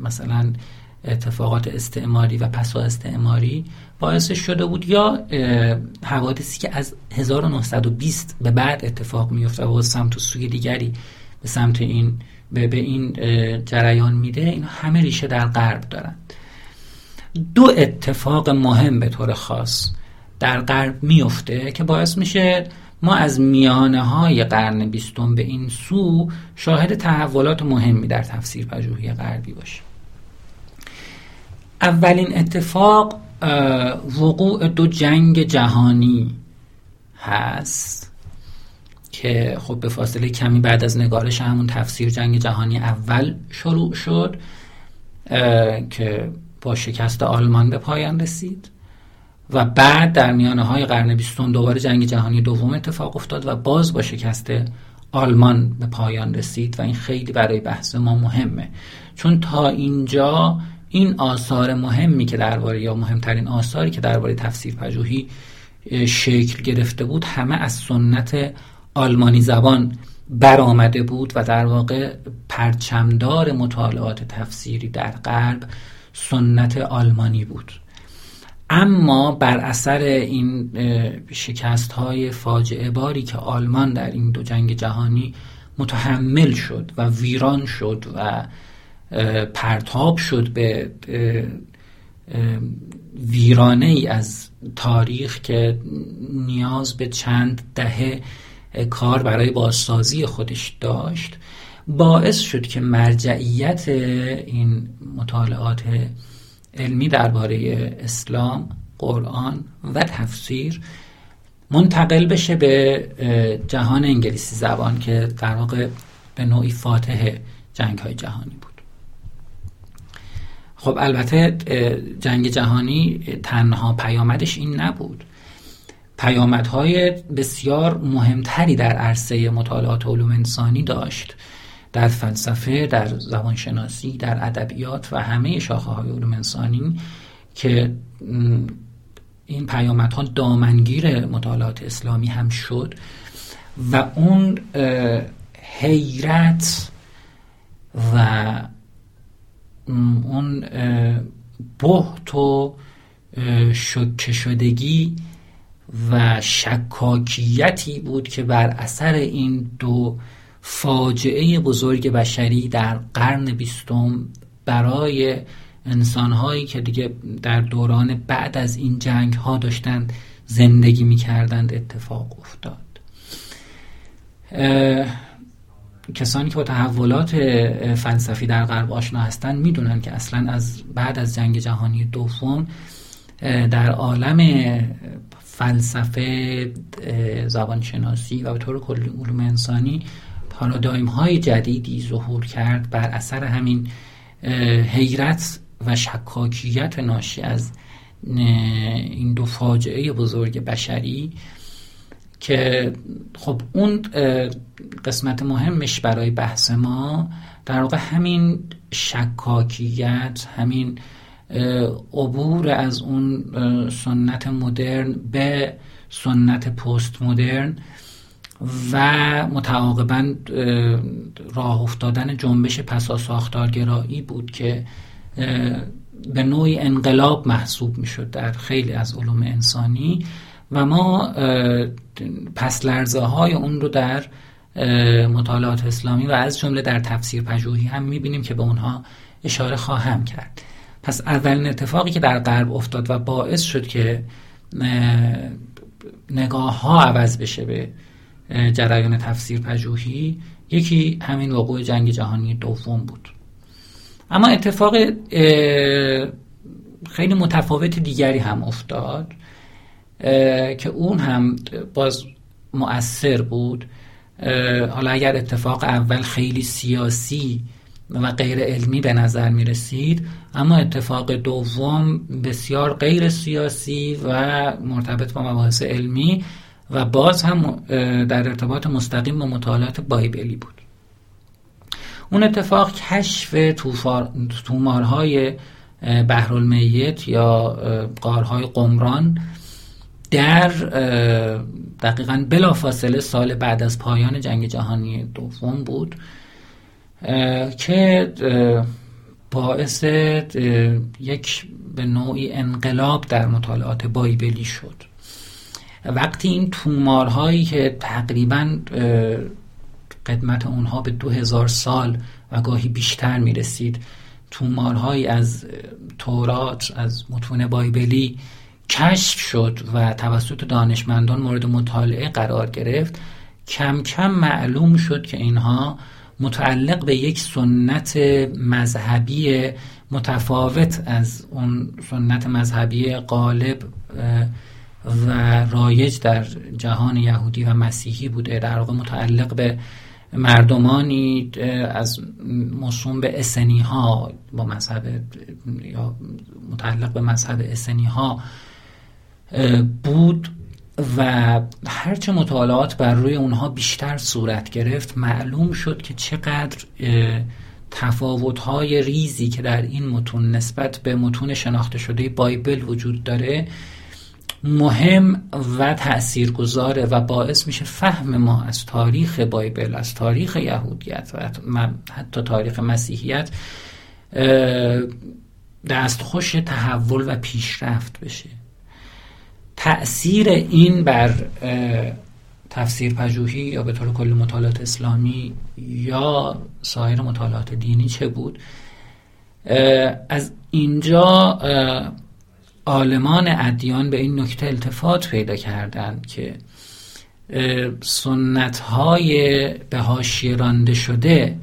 مثلا اتفاقات استعماری و پسا استعماری باعث شده بود، یا حوادثی که از هزار و نهصد و بیست به بعد اتفاق میفته و سمت و سوی دیگری به سمت این به, به این جریان میده، این همه ریشه در غرب دارند. دو اتفاق مهم به طور خاص در غرب میفته که باعث میشه ما از میانه های قرن بیستم به این سو شاهد تحولات مهمی در تفسیر پژوهی غربی باشیم. اولین اتفاق وقوع دو جنگ جهانی هست که خب به فاصله کمی بعد از نگارش همون تفسیر جنگ جهانی اول شروع شد که با شکست آلمان به پایان رسید و بعد در میانه های قرن بیستم دوباره جنگ جهانی دوم اتفاق افتاد و باز با شکست آلمان به پایان رسید و این خیلی برای بحث ما مهمه، چون تا اینجا این آثار مهمی که درباره یا مهمترین آثاری که درباره تفسیر پژوهی شکل گرفته بود همه از سنت آلمانی زبان برآمده بود و در واقع پرچمدار مطالعات تفسیری در غرب سنت آلمانی بود. اما بر اثر این شکست‌های فاجعه باری که آلمان در این دو جنگ جهانی متحمل شد و ویران شد و پرتاب شد به ویرانه ای از تاریخ که نیاز به چند دهه کار برای بازسازی خودش داشت، باعث شد که مرجعیت این مطالعات علمی درباره اسلام، قرآن و تفسیر منتقل بشه به جهان انگلیسی زبان که در واقع به نوعی فاتح جنگ های جهانی بود. خب البته جنگ جهانی تنها پیامدش این نبود، پیامدهای بسیار مهمتری در عرصه مطالعات علوم انسانی داشت، در فلسفه، در زبانشناسی، در ادبیات و همه شاخه‌های علوم انسانی، که این پیامدها دامنگیر مطالعات اسلامی هم شد و اون حیرت و اون بحت و شکه شدگی و شکاکیتی بود که بر اثر این دو فاجعه بزرگ بشری در قرن بیستم برای انسان‌هایی که دیگه در دوران بعد از این جنگ‌ها داشتند زندگی می‌کردند اتفاق افتاد. کسانی که با تحولات فلسفی در غرب آشنا هستند می‌دونن که اصلاً از بعد از جنگ جهانی دوم در عالم فلسفه، زبانشناسی و به طور کلی علوم انسانی پارادایم‌های جدیدی ظهور کرد بر اثر همین حیرت و شکاکیت ناشی از این دو فاجعه بزرگ بشری، که خب اون قسمت مهمش برای بحث ما در واقع همین شکاکیت، همین عبور از اون سنت مدرن به سنت پست مدرن و متعاقباً راه افتادن جنبش پسا ساختارگرایی بود که به نوعی انقلاب محسوب می شد در خیلی از علوم انسانی و ما پس لرزه های اون رو در مطالعات اسلامی و از جمله در تفسیر پژوهی هم می بینیم که به اونها اشاره خواهم کرد. پس اولین اتفاقی که در غرب افتاد و باعث شد که نگاه ها عوض بشه به جریان تفسیر پژوهی، یکی همین وقوع جنگ جهانی دوم بود. اما اتفاق خیلی متفاوت دیگری هم افتاد که اون هم باز مؤثر بود. حالا اگر اتفاق اول خیلی سیاسی و غیر علمی به نظر می رسید، اما اتفاق دوم بسیار غیر سیاسی و مرتبط با مباحث علمی و باز هم در ارتباط مستقیم با مطالعات بایبلی بود. اون اتفاق کشف تومارهای بحرالمیت یا غارهای قمران در دقیقاً بلافاصله سال بعد از پایان جنگ جهانی دوم بود که باعث یک به نوعی انقلاب در مطالعات بایبلی شد. وقتی این تومارهایی که تقریباً قدمت اونها به دو هزار سال و گاهی بیشتر می رسید، تومارهایی از تورات، از متون بایبلی کشف شد و توسط دانشمندان مورد مطالعه قرار گرفت، کم کم معلوم شد که اینها متعلق به یک سنت مذهبی متفاوت از اون سنت مذهبی غالب و رایج در جهان یهودی و مسیحی بوده، در واقع متعلق به مردمانی از موسوم به اسنی ها با مذهب یا متعلق به مذهب اسنی ها بود و هرچه مطالعات بر روی اونها بیشتر صورت گرفت معلوم شد که چقدر تفاوت‌های ریزی که در این متون نسبت به متون شناخته شده بایبل وجود داره مهم و تأثیرگذاره و باعث میشه فهم ما از تاریخ بایبل، از تاریخ یهودیت و حتی تاریخ مسیحیت دستخوش تحول و پیشرفت بشه. تأثیر این بر تفسیر پژوهی یا به طور کلی مطالعات اسلامی یا سایر مطالعات دینی چه بود؟ از اینجا عالمان ادیان به این نکته التفات پیدا کردند که سنت‌های به حاشیه رانده شده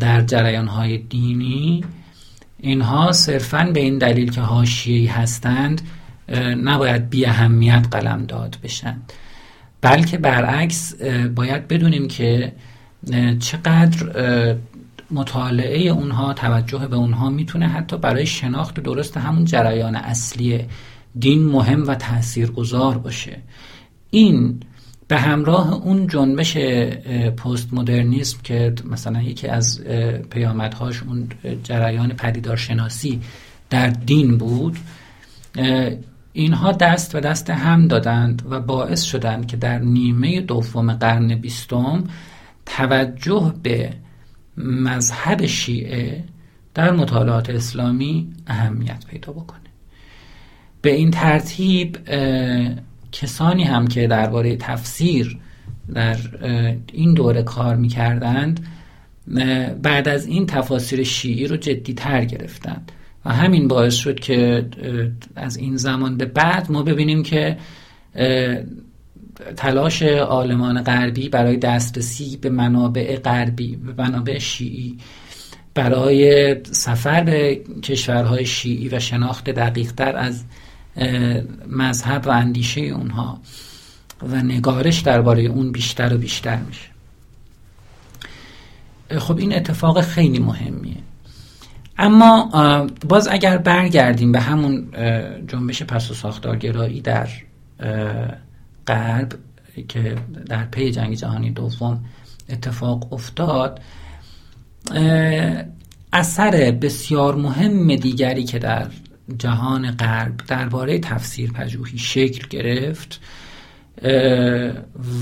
در جریان‌های دینی، اینها صرفاً به این دلیل که حاشیه‌ای هستند نباید بی اهمیت قلم داد بشن، بلکه برعکس باید بدونیم که چقدر مطالعه اونها، توجه به اونها میتونه حتی برای شناخت درست همون جریان اصلی دین مهم و تاثیرگذار باشه. این به همراه اون جنبش پست مدرنیسم که مثلا یکی از پیامدهاش اون جریان پدیدارشناسی در دین بود، اینها دست به دست هم دادند و باعث شدند که در نیمه دوم قرن بیستم توجه به مذهب شیعه در مطالعات اسلامی اهمیت پیدا بکنه. به این ترتیب کسانی هم که درباره تفسیر در این دوره کار می‌کردند بعد از این تفاسیر شیعی رو جدی‌تر گرفتند و همین باعث شد که از این زمان به بعد ما ببینیم که تلاش عالمان غربی برای دسترسی به منابع غربی، به منابع شیعی، برای سفر به کشورهای شیعی و شناخت دقیق‌تر از مذهب و اندیشه اونها و نگارش درباره اون بیشتر و بیشتر میشه. خب این اتفاق خیلی مهمیه. اما باز اگر برگردیم به همون جنبش پس و ساختارگرایی در غرب که در پی جنگ جهانی دوم اتفاق افتاد، اثر بسیار مهم دیگری که در جهان غرب درباره تفسیر پژوهی شکل گرفت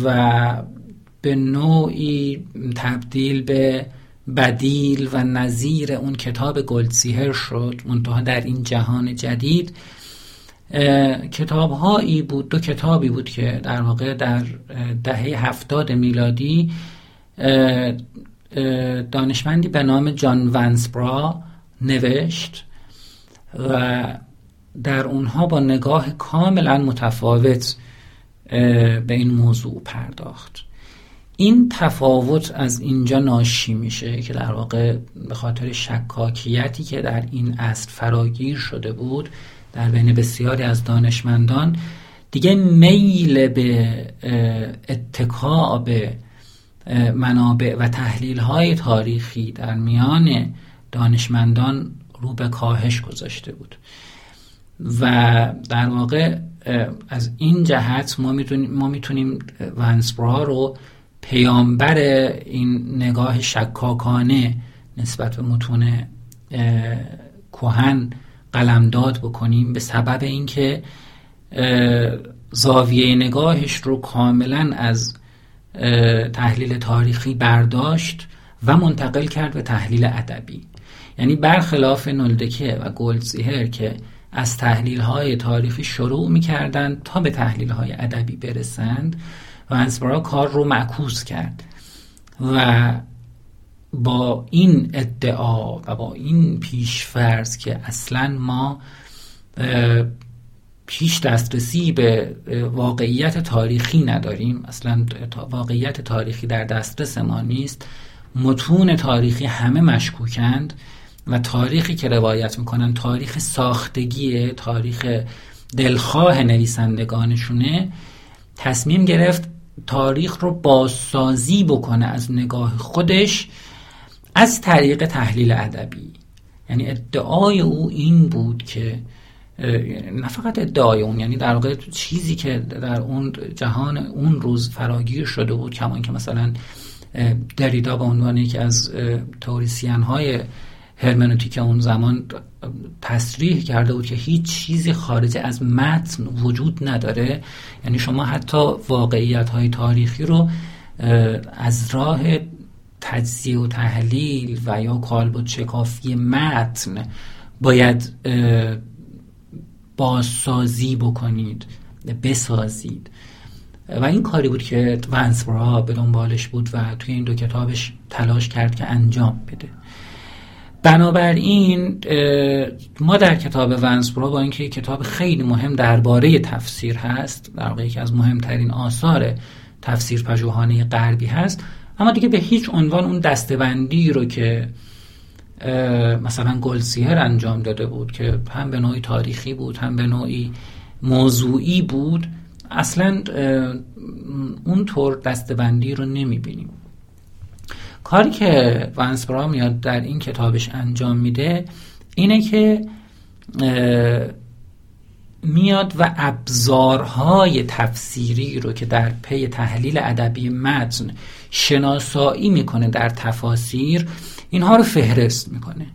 و به نوعی تبدیل به بدیل و نظیر اون کتاب گلدسیهر شد، منتها در این جهان جدید کتاب‌هایی بود، دو کتابی بود که در واقع در دهه هفتاد میلادی دانشمندی به نام جان ونسبرا نوشت و در اونها با نگاه کاملا متفاوت به این موضوع پرداخت. این تفاوت از اینجا ناشی میشه که در واقع به خاطر شکاکیتی که در این اصل فراگیر شده بود در بین بسیاری از دانشمندان، دیگه میل به اتکا به منابع و تحلیل‌های تاریخی در میان دانشمندان رو به کاهش گذاشته بود و در واقع از این جهت ما میتونیم ما میتونیم ونسبرا رو پیامبر این نگاه شکاکانه نسبت به متون کهن قلمداد بکنیم، به سبب اینکه زاویه نگاهش رو کاملا از تحلیل تاریخی برداشت و منتقل کرد به تحلیل ادبی. یعنی برخلاف نولدکه و گلدسیهر که از تحلیل‌های تاریخی شروع می‌کردند تا به تحلیل‌های ادبی برسند، ونسبرا کار رو معکوس کرد و با این ادعا و با این پیش‌فرض که اصلاً ما پیش دسترسی به واقعیت تاریخی نداریم، اصلاً واقعیت تاریخی در دسترس ما نیست، متون تاریخی همه مشکوکند و تاریخی که روایت میکنن تاریخ ساختگیه، تاریخ دلخواه نویسندگانشونه، تصمیم گرفت تاریخ رو بازسازی بکنه از نگاه خودش از طریق تحلیل ادبی. یعنی ادعای او این بود که، نه فقط ادعای اون، یعنی در واقع چیزی که در اون جهان اون روز فراگیر شده بود، کما اینکه مثلا دریدا به عنوان یکی از توریسیان‌های هرمنوتیک اون زمان تصریح کرده بود که هیچ چیزی خارج از متن وجود نداره، یعنی شما حتی واقعیت‌های تاریخی رو از راه تجزیه و تحلیل و یا کالبد شکافی متن باید بازسازی بکنید، بسازید. و این کاری بود که ونسبرا به دنبالش بود و توی این دو کتابش تلاش کرد که انجام بده. بنابراین ما در کتاب ونسبرا، با اینکه کتاب خیلی مهم درباره تفسیر هست، در واقع یکی از مهمترین آثار تفسیر پژوهانه غربی هست، اما دیگه به هیچ عنوان اون دسته‌بندی رو که مثلا گلدسیهر انجام داده بود که هم به نوعی تاریخی بود هم به نوعی موضوعی بود، اصلا اونطور دسته‌بندی رو نمی‌بینیم. کاری که ونسبرا میاد در این کتابش انجام میده اینه که میاد و ابزارهای تفسیری رو که در پی تحلیل ادبی متن شناسایی میکنه در تفاسیر، اینها رو فهرست میکنه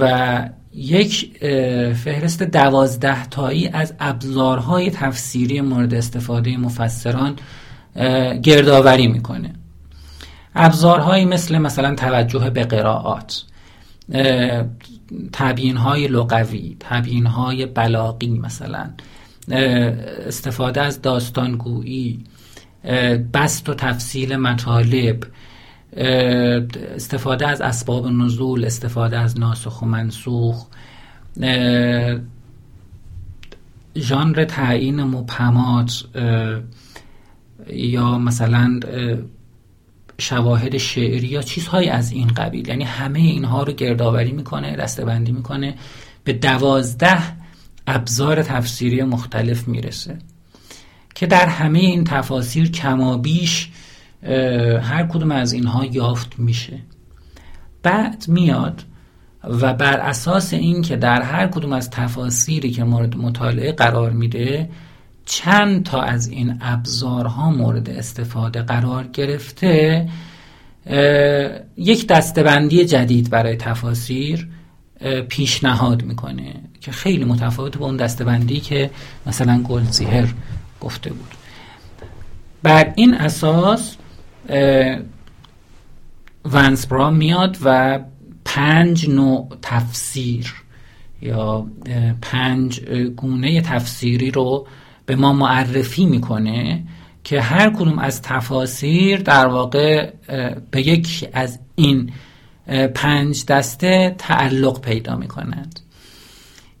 و یک فهرست دوازده تایی از ابزارهای تفسیری مورد استفاده مفسران گردآوری میکنه. ابزارهایی مثل مثلا توجه به قرائات، تبیین‌های لغوی، تبیین‌های بلاغی، مثلا استفاده از داستانگویی، بسط و تفصیل مطالب، استفاده از اسباب نزول، استفاده از ناسخ و منسوخ، ژانر تعیین مبهمات یا مثلا شواهد شعری یا چیزهایی از این قبیل. یعنی همه اینها رو گردآوری میکنه، دسته‌بندی میکنه، به دوازده ابزار تفسیری مختلف میرسه که در همه این تفاسیر کمابیش هر کدوم از اینها یافت میشه. بعد میاد و بر اساس این که در هر کدوم از تفاسیری که مورد مطالعه قرار میده چند تا از این ابزارها مورد استفاده قرار گرفته، یک دسته‌بندی جدید برای تفاسیر پیشنهاد میکنه که خیلی متفاوت با اون دسته‌بندی که مثلا گلزیهر گفته بود. بر این اساس ونسبرا میاد و پنج نوع تفسیر یا پنج گونه تفسیری رو به ما معرفی میکنه که هر کدوم از تفاسیر در واقع به یکی از این پنج دسته تعلق پیدا میکنند.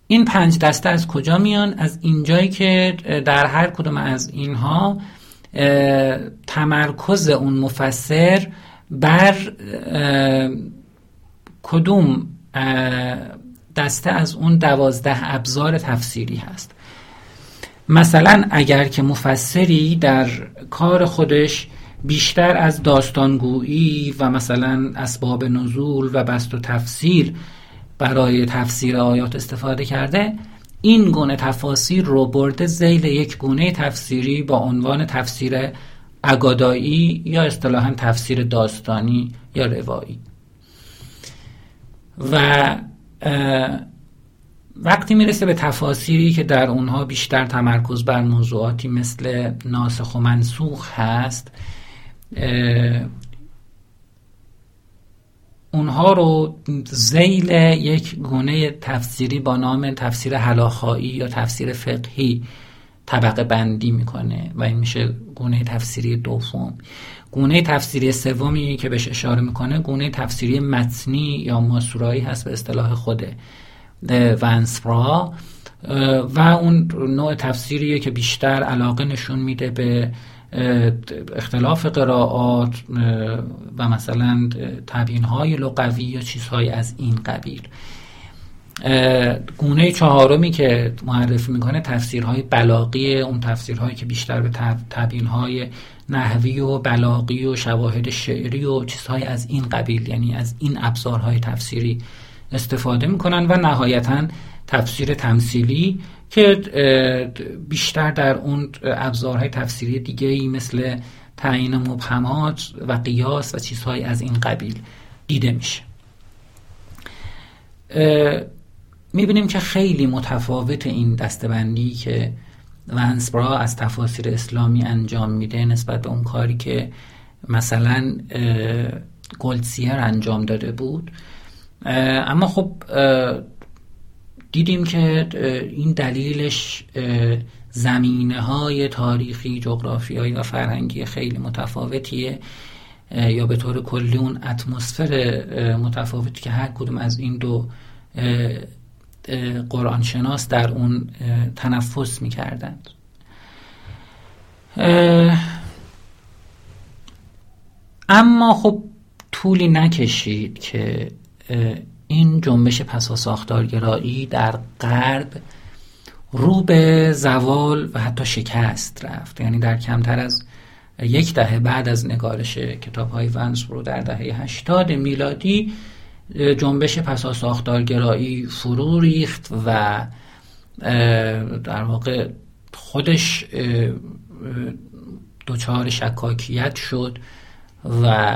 این پنج دسته از کجا میان؟ از اینجایی که در هر کدوم از اینها تمرکز اون مفسر بر کدوم دسته از اون دوازده ابزار تفسیری هست. مثلا اگر که مفسری در کار خودش بیشتر از داستانگویی و مثلا اسباب نزول و بسط و تفسیر برای تفسیر آیات استفاده کرده، این گونه تفاسیر رو برده ذیل یک گونه تفسیری با عنوان تفسیر اگادایی یا اصطلاحاً تفسیر داستانی یا روایی. و وقتی میرسه به تفاسیری که در اونها بیشتر تمرکز بر موضوعاتی مثل ناسخ و منسوخ هست، اونها رو ذیل یک گونه تفسیری با نام تفسیر هلاخایی یا تفسیر فقهی طبقه بندی میکنه و این میشه گونه تفسیری دوم. گونه تفسیری سومی که بهش اشاره میکنه گونه تفسیری متنی یا ماسورایی هست به اصطلاح خوده ونسبرا و اون نوع تفسیریه که بیشتر علاقه نشون میده به اختلاف قرائات و مثلا تبیین‌های لغوی یا چیزهای از این قبیل. گونه چهارمی که معرفی میکنه تفسیرهای بلاغیه، اون تفسیرهایی که بیشتر به تبیین‌های نحوی و بلاغی و شواهد شعری و چیزهای از این قبیل، یعنی از این ابزارهای تفسیری استفاده میکنن. و نهایتاً تفسیر تمثیلی که بیشتر در اون ابزارهای تفسیری دیگه‌ای مثل تعیین مبهمات و قیاس و چیزهای از این قبیل دیده میشه. میبینیم که خیلی متفاوت این دسته‌بندی که ونسبرا از تفاسیر اسلامی انجام میده نسبت به اون کاری که مثلا گلدسیر انجام داده بود. اما خب دیدیم که این دلیلش زمینه‌های تاریخی، جغرافیایی و فرهنگی خیلی متفاوتیه یا به طور کلی اون اتمسفر متفاوتی که هر کدوم از این دو قرآن شناس در اون تنفس می‌کردند. اما خب طولی نکشید که این جنبش پسا ساختارگرایی در غرب رو به زوال و حتی شکست رفت. یعنی در کمتر از یک دهه بعد از نگارش کتاب‌های ونسبرا در دهه هشتاد میلادی جنبش پسا ساختارگرایی فرو ریخت و در واقع خودش دچار شکاکیت شد و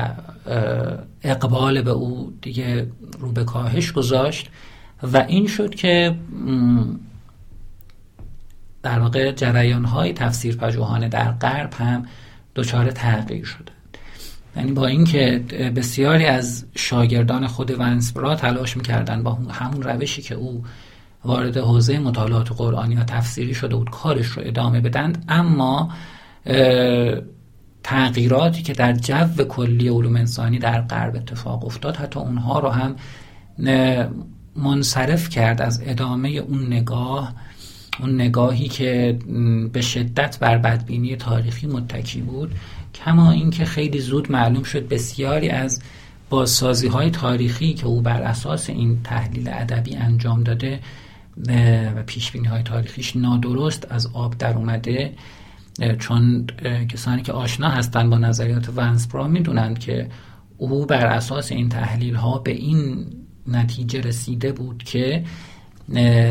اقبال به او دیگه رو به کاهش گذاشت و این شد که در واقع جریان‌های تفسیر پژوهانه در غرب هم دچار تغییر شد. یعنی با اینکه بسیاری از شاگردان خود ونسبرا تلاش می‌کردن با همون روشی که او وارد حوزه مطالعات قرآنی و تفسیری شده بود کارش رو ادامه بدند، اما تغییراتی که در جو کلی علوم انسانی در غرب اتفاق افتاد حتی اونها رو هم منصرف کرد از ادامه اون نگاه، اون نگاهی که به شدت بر بدبینی تاریخی متکی بود، کما اینکه خیلی زود معلوم شد بسیاری از بازسازی‌های تاریخی که او بر اساس این تحلیل ادبی انجام داده و پیشبینی‌های تاریخیش نادرست از آب در اومده، چون کسانی که آشنا هستند با نظریات ونسبرا میدونند که او بر اساس این تحلیل‌ها به این نتیجه رسیده بود که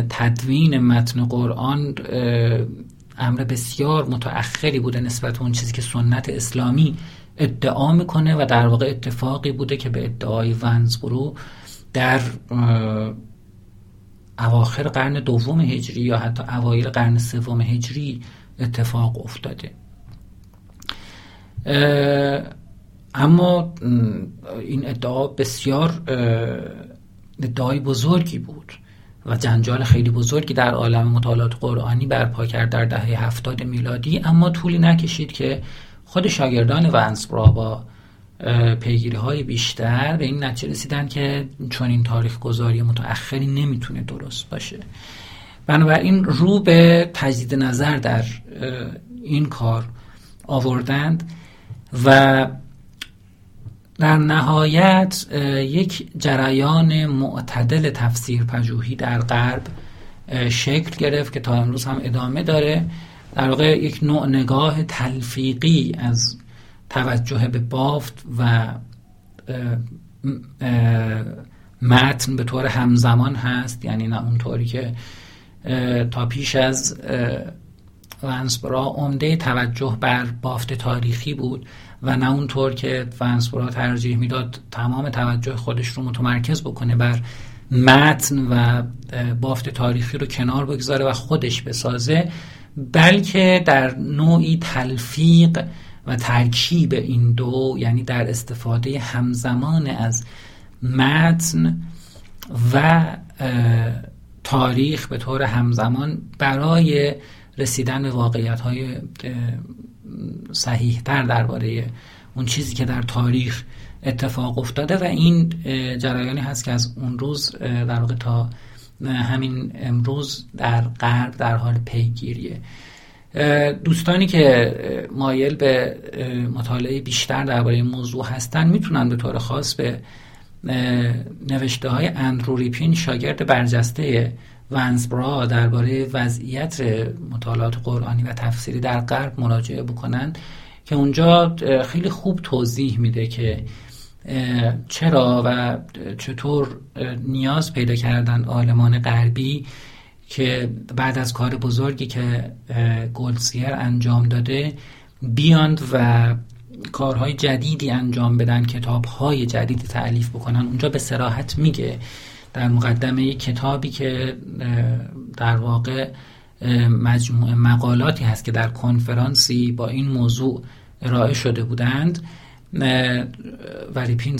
تدوین متن قرآن امر بسیار متأخری بوده نسبت به اون چیزی که سنت اسلامی ادعا میکنه و در واقع اتفاقی بوده که به ادعای ونسبرا در اواخر قرن دوم هجری یا حتی اوایل قرن سوم هجری اتفاق افتاده. اما این ادعا بسیار ادعای بزرگی بود و جنجال خیلی بزرگی در عالم مطالعات قرآنی برپا کرد در دهه هفتاد میلادی، اما طولی نکشید که خود شاگردان ونسبرا با پیگیری‌های بیشتر به این نتیجه رسیدن که چون این تاریخ گذاری متأخری نمیتونه درست باشه. بنابراین رو به تجدید نظر در این کار آوردند و در نهایت یک جریان معتدل تفسیر پژوهی در غرب شکل گرفت که تا امروز هم ادامه داره. در واقع یک نوع نگاه تلفیقی از توجه به بافت و متن به طور همزمان هست، یعنی نه اونطوری که تا پیش از ونسبرا عمده توجه بر بافت تاریخی بود و نه اونطور که ونسبرا ترجیح میداد تمام توجه خودش رو متمرکز بکنه بر متن و بافت تاریخی رو کنار بگذاره و خودش بسازه، بلکه در نوعی تلفیق و ترکیب این دو، یعنی در استفاده همزمان از متن و تاریخ به طور همزمان برای رسیدن به واقعیت‌های صحیح‌تر درباره اون چیزی که در تاریخ اتفاق افتاده و این جریانی هست که از اون روز در واقع تا همین امروز در غرب در حال پیگیریه. دوستانی که مایل به مطالعه بیشتر درباره این موضوع هستن میتونن به طور خاص به نوشته های اندرو ریپین، شاگرد برجسته ونسبرا، درباره وضعیت مطالعات قرآنی و تفسیری در غرب مراجعه بکنن که اونجا خیلی خوب توضیح میده که چرا و چطور نیاز پیدا کردن عالمان غربی که بعد از کار بزرگی که گلدسیر انجام داده بیاند و کارهای جدیدی انجام بدن، کتابهای جدیدی تألیف بکنن. اونجا به صراحت میگه در مقدمه کتابی که در واقع مجموعه مقالاتی هست که در کنفرانسی با این موضوع ارائه شده بودند و ریپین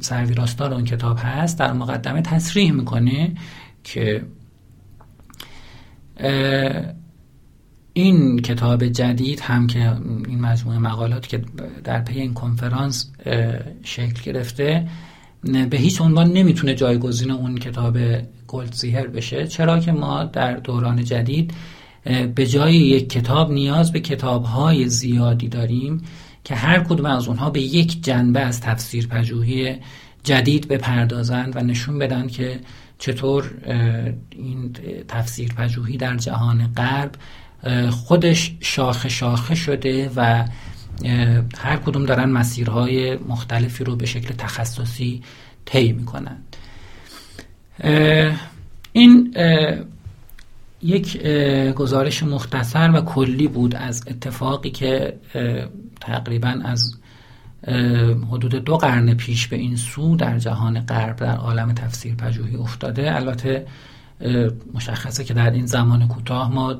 سرویراستار اون کتاب هست، در مقدمه تصریح میکنه که این کتاب جدید هم که این مجموعه مقالات که در پی این کنفرانس شکل گرفته به هیچ عنوان نمیتونه جایگزین اون کتاب گلدسیر بشه، چرا که ما در دوران جدید به جای یک کتاب نیاز به کتاب‌های زیادی داریم که هر کدوم از اونها به یک جنبه از تفسیر پژوهی جدید بپردازند و نشون بدن که چطور این تفسیر پژوهی در جهان غرب خودش شاخه شاخه شده و هر کدوم دارن مسیرهای مختلفی رو به شکل تخصصی طی میکنن. این یک گزارش مختصر و کلی بود از اتفاقی که تقریباً از حدود دو قرن پیش به این سو در جهان غرب در عالم تفسیر پژوهی افتاده. البته مشخصه که در این زمان کوتاه ما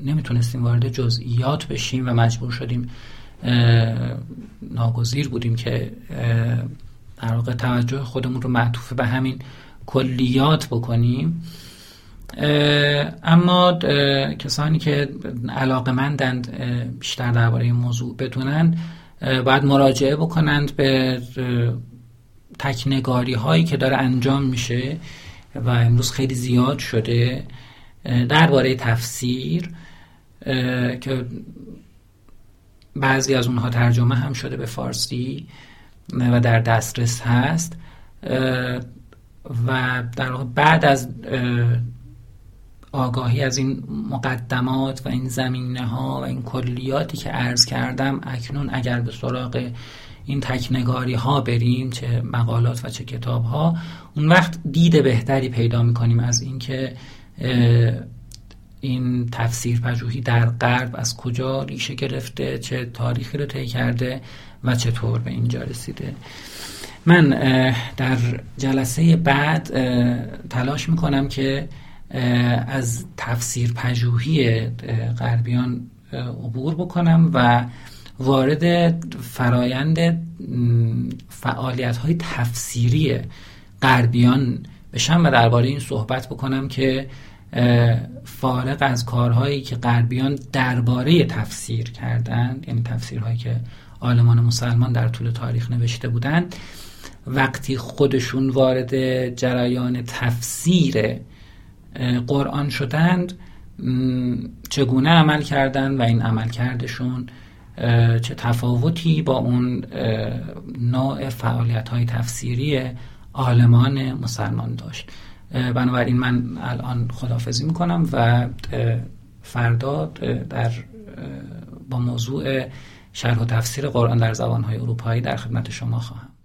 نمیتونستیم وارد جزئیات بشیم و مجبور شدیم، ناگزیر بودیم که در واقع توجه خودمون رو معطوف به همین کلیات بکنیم. اما کسانی که علاقه‌مندند بیشتر درباره این موضوع بدونن باید مراجعه بکنند به تکنگاری هایی که داره انجام میشه و امروز خیلی زیاد شده درباره تفسیر، که بعضی از اونها ترجمه هم شده به فارسی و در دسترس هست و در واقع بعد از آگاهی از این مقدمات و این زمینه ها و این کلیاتی که عرض کردم، اکنون اگر به سراغ این تکنگاری ها بریم، چه مقالات و چه کتاب ها، اون وقت دید بهتری پیدا میکنیم از این که این تفسیر پژوهی در غرب از کجا ریشه گرفته، چه تاریخی رو طی کرده و چطور به اینجا رسیده. من در جلسه بعد تلاش میکنم که از تفسیر پژوهی غربیان عبور بکنم و وارد فرایند فعالیت‌های تفسیری غربیان بشم و درباره این صحبت بکنم که فارغ از کارهایی که غربیان درباره تفسیر کردند، یعنی تفسیرهایی که عالمان مسلمان در طول تاریخ نوشته بودند، وقتی خودشون وارد جریان تفسیر قرآن شدند چگونه عمل کردند و این عمل کردشون چه تفاوتی با اون نوع فعالیت‌های تفسیری عالمان مسلمان داشت. بنابراین من الان خداحافظی میکنم و فردا در با موضوع شرح و تفسیر قرآن در زبان‌های اروپایی در خدمت شما خواهم.